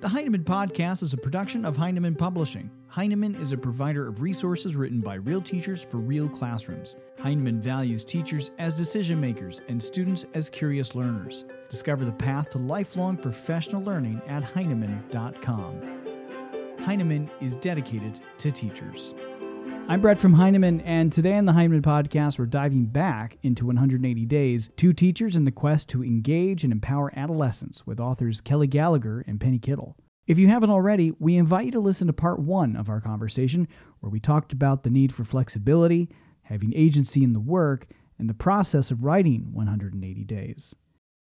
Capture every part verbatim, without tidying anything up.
The Heinemann Podcast is a production of Heinemann Publishing. Heinemann is a provider of resources written by real teachers for real classrooms. Heinemann values teachers as decision makers and students as curious learners. Discover the path to lifelong professional learning at Heinemann dot com. Heinemann is dedicated to teachers. I'm Brett from Heinemann, and today on the Heinemann Podcast, we're diving back into one hundred eighty days, two teachers in the quest to engage and empower adolescents with authors Kelly Gallagher and Penny Kittle. If you haven't already, we invite you to listen to part one of our conversation, where we talked about the need for flexibility, having agency in the work, and the process of writing one hundred eighty days.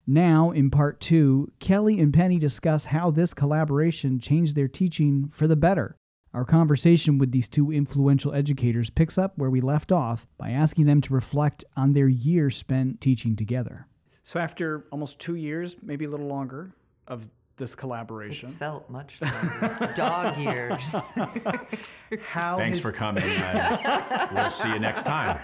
Now, in part two, Kelly and Penny discuss how this collaboration changed their teaching for the better. Our conversation with these two influential educators picks up where we left off by asking them to reflect on their year spent teaching together. So after almost two years, maybe a little longer, of this collaboration. It felt much longer. Dog years. How Thanks is... for coming. Uh, we'll see you next time.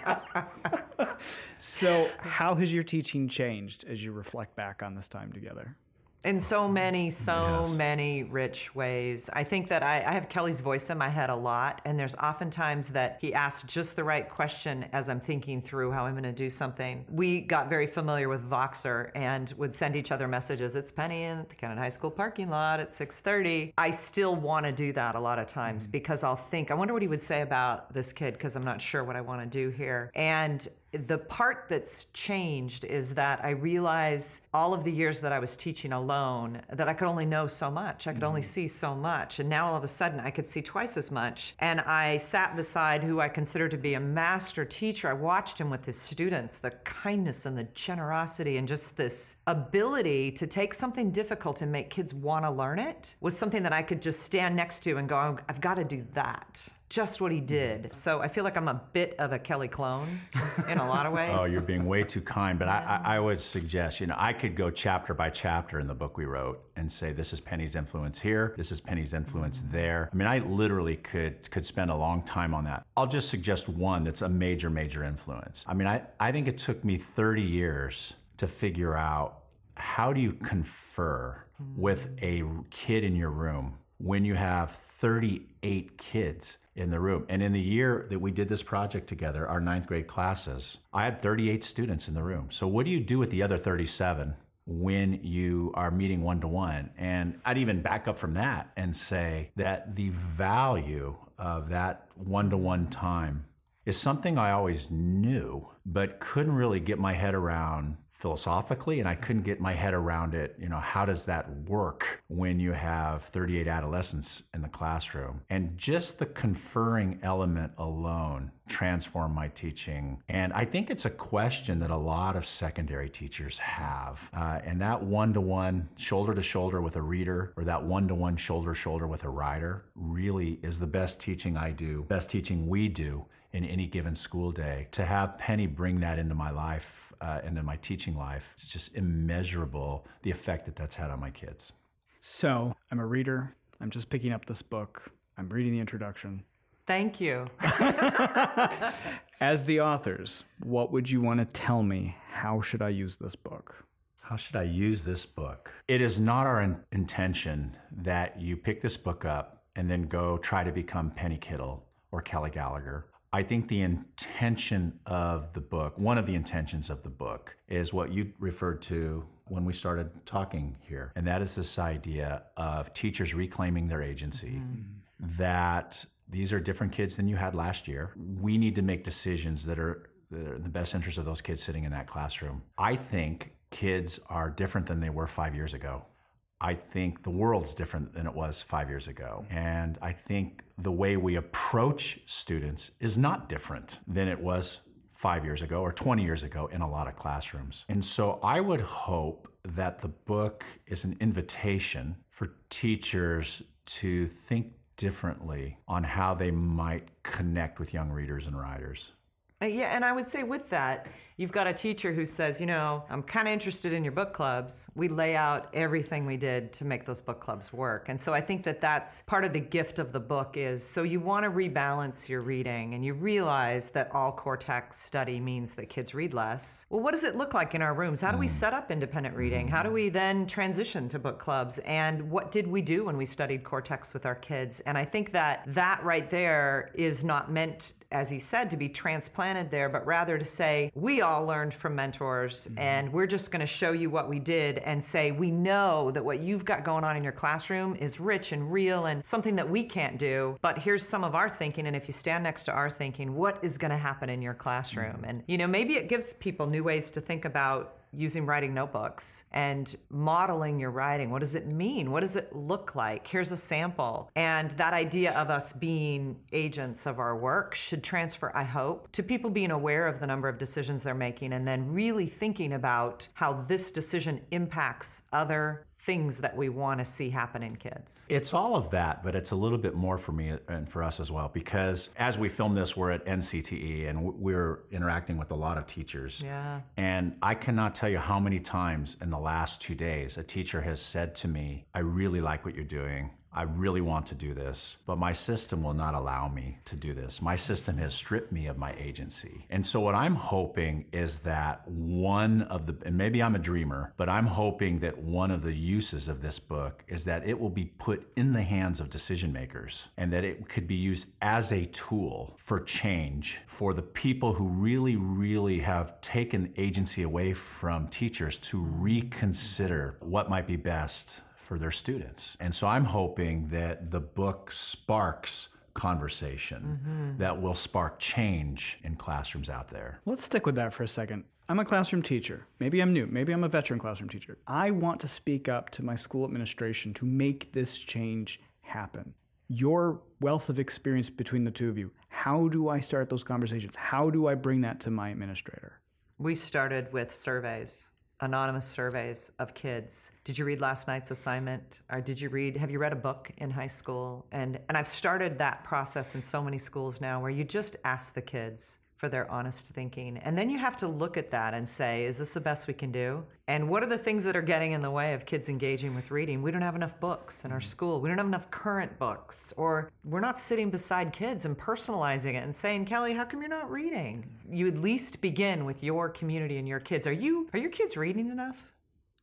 So how has your teaching changed as you reflect back on this time together? In so many, so yes. many rich ways. I think that I, I have Kelly's voice in my head a lot, and there's oftentimes that he asks just the right question as I'm thinking through how I'm going to do something. We got very familiar with Voxer and would send each other messages. It's Penny in the Kennan High School parking lot at six thirty. I still want to do that a lot of times mm-hmm. because I'll think, I wonder what he would say about this kid because I'm not sure what I want to do here. And the part that's changed is that I realize all of the years that I was teaching alone that I could only know so much. I could mm-hmm. only see so much. And now all of a sudden I could see twice as much. And I sat beside who I consider to be a master teacher. I watched him with his students, the kindness and the generosity and just this ability to take something difficult and make kids want to learn it was something that I could just stand next to and go, I've got to do that. Just what he did. So I feel like I'm a bit of a Kelly clone in a lot of ways. Oh, you're being way too kind, but yeah. I, I would suggest, you know, I could go chapter by chapter in the book we wrote and say, this is Penny's influence here, this is Penny's influence mm-hmm. there. I mean, I literally could could spend a long time on that. I'll just suggest one that's a major, major influence. I mean, I, I think it took me thirty years to figure out how do you confer mm-hmm. with a kid in your room when you have thirty-eight kids in the room. And in the year that we did this project together, our ninth grade classes, I had thirty-eight students in the room. So what do you do with the other thirty-seven when you are meeting one-to-one? And I'd even back up from that and say that the value of that one-to-one time is something I always knew, but couldn't really get my head around philosophically, and I couldn't get my head around it. You know, how does that work when you have thirty-eight adolescents in the classroom? And just the conferring element alone transformed my teaching. And I think it's a question that a lot of secondary teachers have. Uh, and that one-to-one, shoulder-to-shoulder with a reader, or that one-to-one, shoulder-to-shoulder with a writer, really is the best teaching I do, best teaching we do in any given school day. To have Penny bring that into my life, uh, into my teaching life, it's just immeasurable, the effect that that's had on my kids. So I'm a reader. I'm just picking up this book. I'm reading the introduction. Thank you. As the authors, what would you want to tell me? How should I use this book? How should I use this book? It is not our in- intention that you pick this book up and then go try to become Penny Kittle or Kelly Gallagher. I think the intention of the book, one of the intentions of the book, is what you referred to when we started talking here. And that is this idea of teachers reclaiming their agency, mm-hmm. that these are different kids than you had last year. We need to make decisions that are, that are in the best interest of those kids sitting in that classroom. I think kids are different than they were five years ago. I think the world's different than it was five years ago. And I think the way we approach students is not different than it was five years ago or twenty years ago in a lot of classrooms. And so I would hope that the book is an invitation for teachers to think differently on how they might connect with young readers and writers? Yeah, and I would say with that, you've got a teacher who says, you know, I'm kind of interested in your book clubs. We lay out everything we did to make those book clubs work. And so I think that that's part of the gift of the book is, so you want to rebalance your reading and you realize that all cortex study means that kids read less. Well, what does it look like in our rooms? How do we set up independent reading? How do we then transition to book clubs? And what did we do when we studied cortex with our kids? And I think that that right there is not meant, as he said, to be transplanted there, but rather to say, we all learned from mentors mm-hmm. and we're just going to show you what we did and say, we know that what you've got going on in your classroom is rich and real and something that we can't do, but here's some of our thinking. And if you stand next to our thinking, what is going to happen in your classroom? Mm-hmm. And, you know, maybe it gives people new ways to think about using writing notebooks and modeling your writing. What does it mean? What does it look like? Here's a sample. And that idea of us being agents of our work should transfer, I hope, to people being aware of the number of decisions they're making and then really thinking about how this decision impacts other things that we want to see happen in kids. It's all of that, but it's a little bit more for me and for us as well, because as we film this, we're at N C T E and we're interacting with a lot of teachers. Yeah. And I cannot tell you how many times in the last two days a teacher has said to me, I really like what you're doing. I really want to do this, but my system will not allow me to do this. My system has stripped me of my agency. And so what I'm hoping is that one of the, and maybe I'm a dreamer, but I'm hoping that one of the uses of this book is that it will be put in the hands of decision makers and that it could be used as a tool for change for the people who really, really have taken agency away from teachers to reconsider what might be best for their students. And so I'm hoping that the book sparks conversation mm-hmm. that will spark change in classrooms out there. Let's stick with that for a second. I'm a classroom teacher. Maybe I'm new. Maybe I'm a veteran classroom teacher. I want to speak up to my school administration to make this change happen. Your wealth of experience between the two of you, how do I start those conversations? How do I bring that to my administrator? We started with surveys. Anonymous surveys of kids. Did you read last night's assignment? Or did you read, have you read a book in high school? And and I've started that process in so many schools now where you just ask the kids for their honest thinking. And then you have to look at that and say, is this the best we can do? And what are the things that are getting in the way of kids engaging with reading? We don't have enough books in our school. We don't have enough current books. Or we're not sitting beside kids and personalizing it and saying, Kelly, how come you're not reading? You at least begin with your community and your kids. Are you, are your kids reading enough?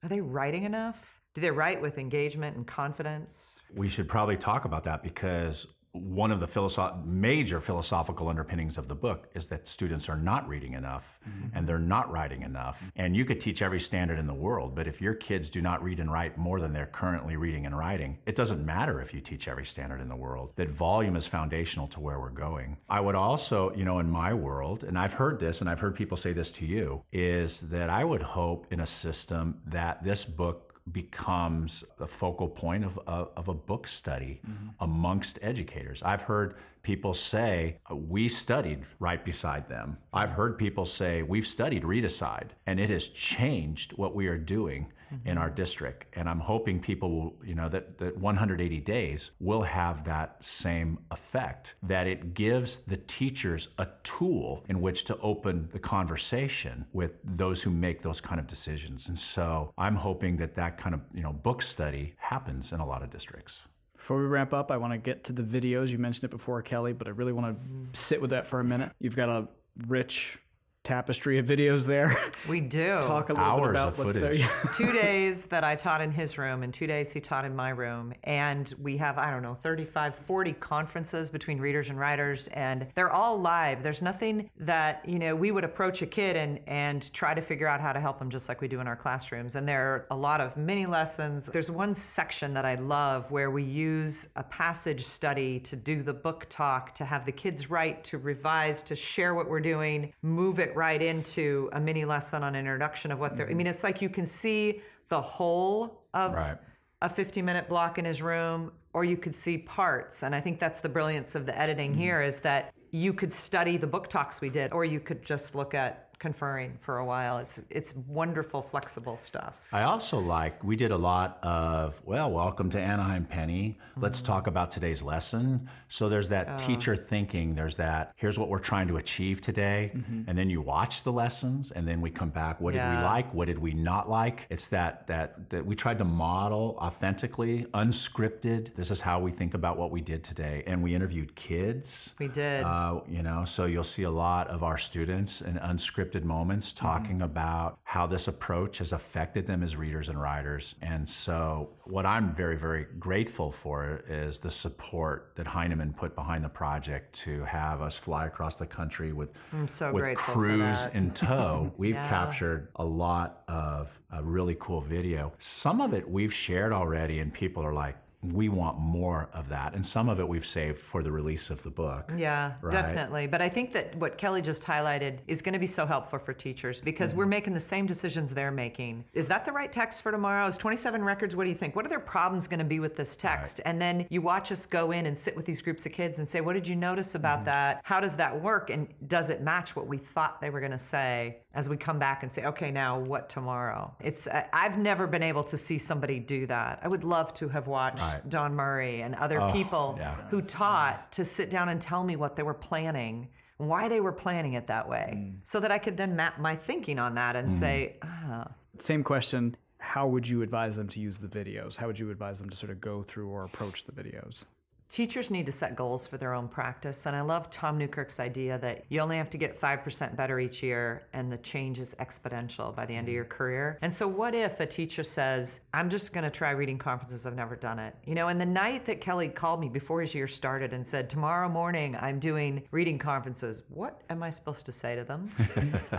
Are they writing enough? Do they write with engagement and confidence? We should probably talk about that because one of the philosoph- major philosophical underpinnings of the book is that students are not reading enough mm-hmm. and they're not writing enough. And you could teach every standard in the world, but if your kids do not read and write more than they're currently reading and writing, it doesn't matter if you teach every standard in the world. That volume is foundational to where we're going. I would also, you know, in my world, and I've heard this and I've heard people say this to you, is that I would hope in a system that this book becomes the focal point of, of, of a book study mm-hmm. amongst educators. I've heard people say, we studied right beside them. I've heard people say, we've studied Readicide, and it has changed what we are doing mm-hmm. in our district. And I'm hoping people will, you know, that, that one hundred eighty days will have that same effect, that it gives the teachers a tool in which to open the conversation with those who make those kind of decisions. And so I'm hoping that that kind of, you know, book study happens in a lot of districts. Before we wrap up, I want to get to the videos. You mentioned it before, Kelly, but I really want to sit with that for a minute. You've got a rich tapestry of videos there. We do. Talk a little Hours bit about of what's footage. There. Two days that I taught in his room and two days he taught in my room. And we have, I don't know, thirty-five, forty conferences between readers and writers. And they're all live. There's nothing that, you know, we would approach a kid and, and try to figure out how to help them just like we do in our classrooms. And there are a lot of mini lessons. There's one section that I love where we use a passage study to do the book talk, to have the kids write, to revise, to share what we're doing, move it right into a mini lesson on introduction of what they're, I mean, it's like you can see the whole of right. a fifty minute block in his room, or you could see parts. And I think that's the brilliance of the editing mm-hmm. here is that you could study the book talks we did, or you could just look at conferring for a while. It's it's wonderful, flexible stuff. I also like, we did a lot of, well, welcome to Anaheim, Penny. Let's mm-hmm. talk about today's lesson. So there's that oh. teacher thinking. There's that, here's what we're trying to achieve today. Mm-hmm. And then you watch the lessons and then we come back. What yeah. did we like? What did we not like? It's that, that that we tried to model authentically, unscripted. This is how we think about what we did today. And we interviewed kids. We did. Uh, you know, so you'll see a lot of our students and unscripted moments talking mm-hmm. about how this approach has affected them as readers and writers. And so what I'm very, very grateful for is the support that Heinemann put behind the project to have us fly across the country with, I'm so with crews in tow. We've yeah. captured a lot of a really cool video. Some of it we've shared already and people are like, we want more of that. And some of it we've saved for the release of the book. Yeah, right? Definitely. But I think that what Kelly just highlighted is going to be so helpful for teachers because mm-hmm. we're making the same decisions they're making. Is that the right text for tomorrow? Is twenty-seven records, what do you think? What are their problems going to be with this text? Right. And then you watch us go in and sit with these groups of kids and say, what did you notice about mm-hmm. that? How does that work? And does it match what we thought they were going to say as we come back and say, okay, now what tomorrow? It's uh, I've never been able to see somebody do that. I would love to have watched right. Don Murray and other oh, people yeah. who taught to sit down and tell me what they were planning, why they were planning it that way, mm. so that I could then map my thinking on that and mm. say, ah. Same question. How would you advise them to use the videos? How would you advise them to sort of go through or approach the videos? Teachers need to set goals for their own practice. And I love Tom Newkirk's idea that you only have to get five percent better each year and the change is exponential by the end of your career. And so what if a teacher says, I'm just going to try reading conferences. I've never done it. You know, and the night that Kelly called me before his year started and said, tomorrow morning, I'm doing reading conferences. What am I supposed to say to them?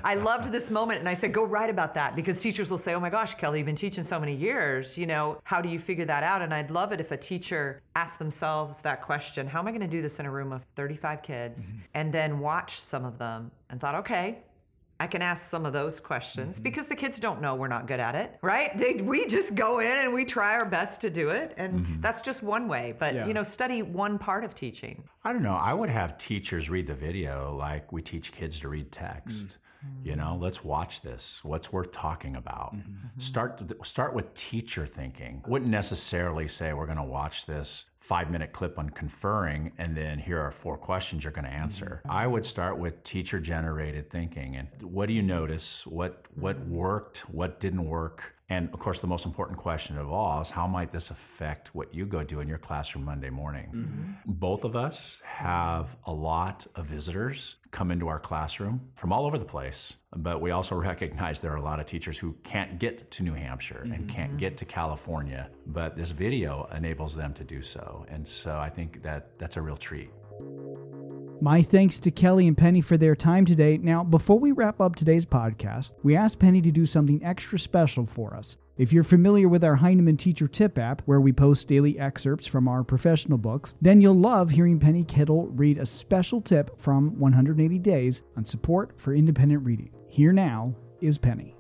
I loved this moment. And I said, go write about that because teachers will say, oh my gosh, Kelly, you've been teaching so many years. You know, how do you figure that out? And I'd love it if a teacher asked themselves that question, how am I going to do this in a room of thirty-five kids, mm-hmm. and then watch some of them and thought, okay, I can ask some of those questions mm-hmm. because the kids don't know we're not good at it, right? They, we just go in and we try our best to do it. And mm-hmm. that's just one way. But, yeah. you know, study one part of teaching. I don't know. I would have teachers read the video like we teach kids to read text. Mm-hmm. You know, let's watch this. What's worth talking about? Mm-hmm. Start start with teacher thinking. Wouldn't necessarily say we're going to watch this five-minute clip on conferring and then here are four questions you're going to answer. Mm-hmm. I would start with teacher-generated thinking. And what do you notice? What what worked? What didn't work? And of course, the most important question of all is how might this affect what you go do in your classroom Monday morning? Mm-hmm. Both of us have a lot of visitors come into our classroom from all over the place. But we also recognize there are a lot of teachers who can't get to New Hampshire mm-hmm. and can't get to California. But this video enables them to do so. And so I think that that's a real treat. My thanks to Kelly and Penny for their time today. Now, before we wrap up today's podcast, we asked Penny to do something extra special for us. If you're familiar with our Heinemann Teacher Tip app, where we post daily excerpts from our professional books, then you'll love hearing Penny Kittle read a special tip from one hundred eighty Days on support for independent reading. Here now is Penny.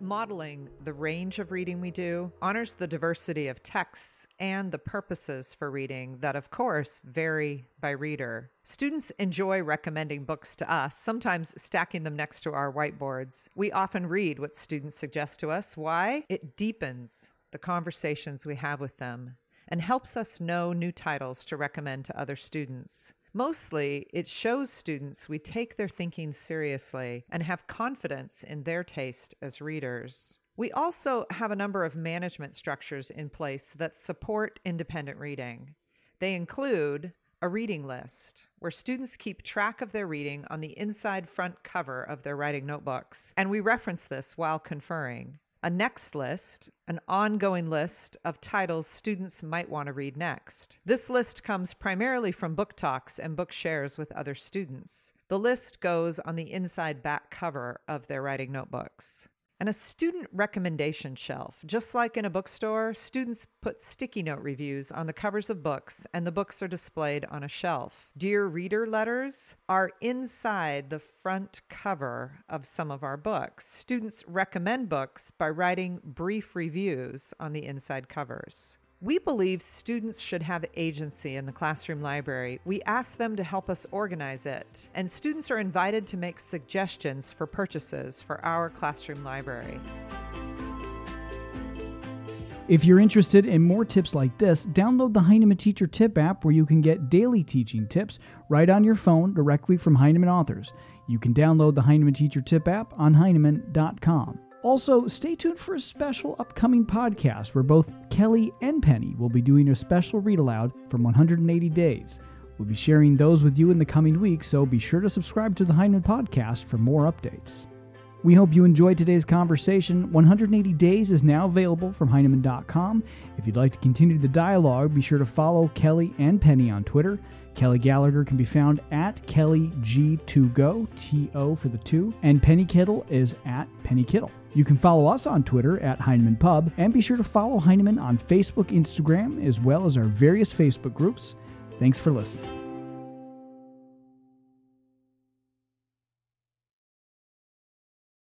Modeling the range of reading we do honors the diversity of texts and the purposes for reading that, of course, vary by reader. Students enjoy recommending books to us, sometimes stacking them next to our whiteboards. We often read what students suggest to us. Why? It deepens the conversations we have with them and helps us know new titles to recommend to other students. Mostly, it shows students we take their thinking seriously and have confidence in their taste as readers. We also have a number of management structures in place that support independent reading. They include a reading list, where students keep track of their reading on the inside front cover of their writing notebooks, and we reference this while conferring. A next list, an ongoing list of titles students might want to read next. This list comes primarily from book talks and book shares with other students. The list goes on the inside back cover of their writing notebooks. And a student recommendation shelf. Just like in a bookstore, students put sticky note reviews on the covers of books, and the books are displayed on a shelf. Dear Reader letters are inside the front cover of some of our books. Students recommend books by writing brief reviews on the inside covers. We believe students should have agency in the classroom library. We ask them to help us organize it, and students are invited to make suggestions for purchases for our classroom library. If you're interested in more tips like this, download the Heinemann Teacher Tip app, where you can get daily teaching tips right on your phone directly from Heinemann authors. You can download the Heinemann Teacher Tip app on Heinemann dot com. Also, stay tuned for a special upcoming podcast where both Kelly and Penny will be doing a special read aloud from one hundred eighty days. We'll be sharing those with you in the coming week, so be sure to subscribe to the Heinemann Podcast for more updates. We hope you enjoyed today's conversation. one hundred eighty days is now available from Heinemann dot com. If you'd like to continue the dialogue, be sure to follow Kelly and Penny on Twitter. Kelly Gallagher can be found at Kelly G two Go, T O for the two, and Penny Kittle is at Penny Kittle. You can follow us on Twitter at Heinemann Pub, and be sure to follow Heinemann on Facebook, Instagram, as well as our various Facebook groups. Thanks for listening.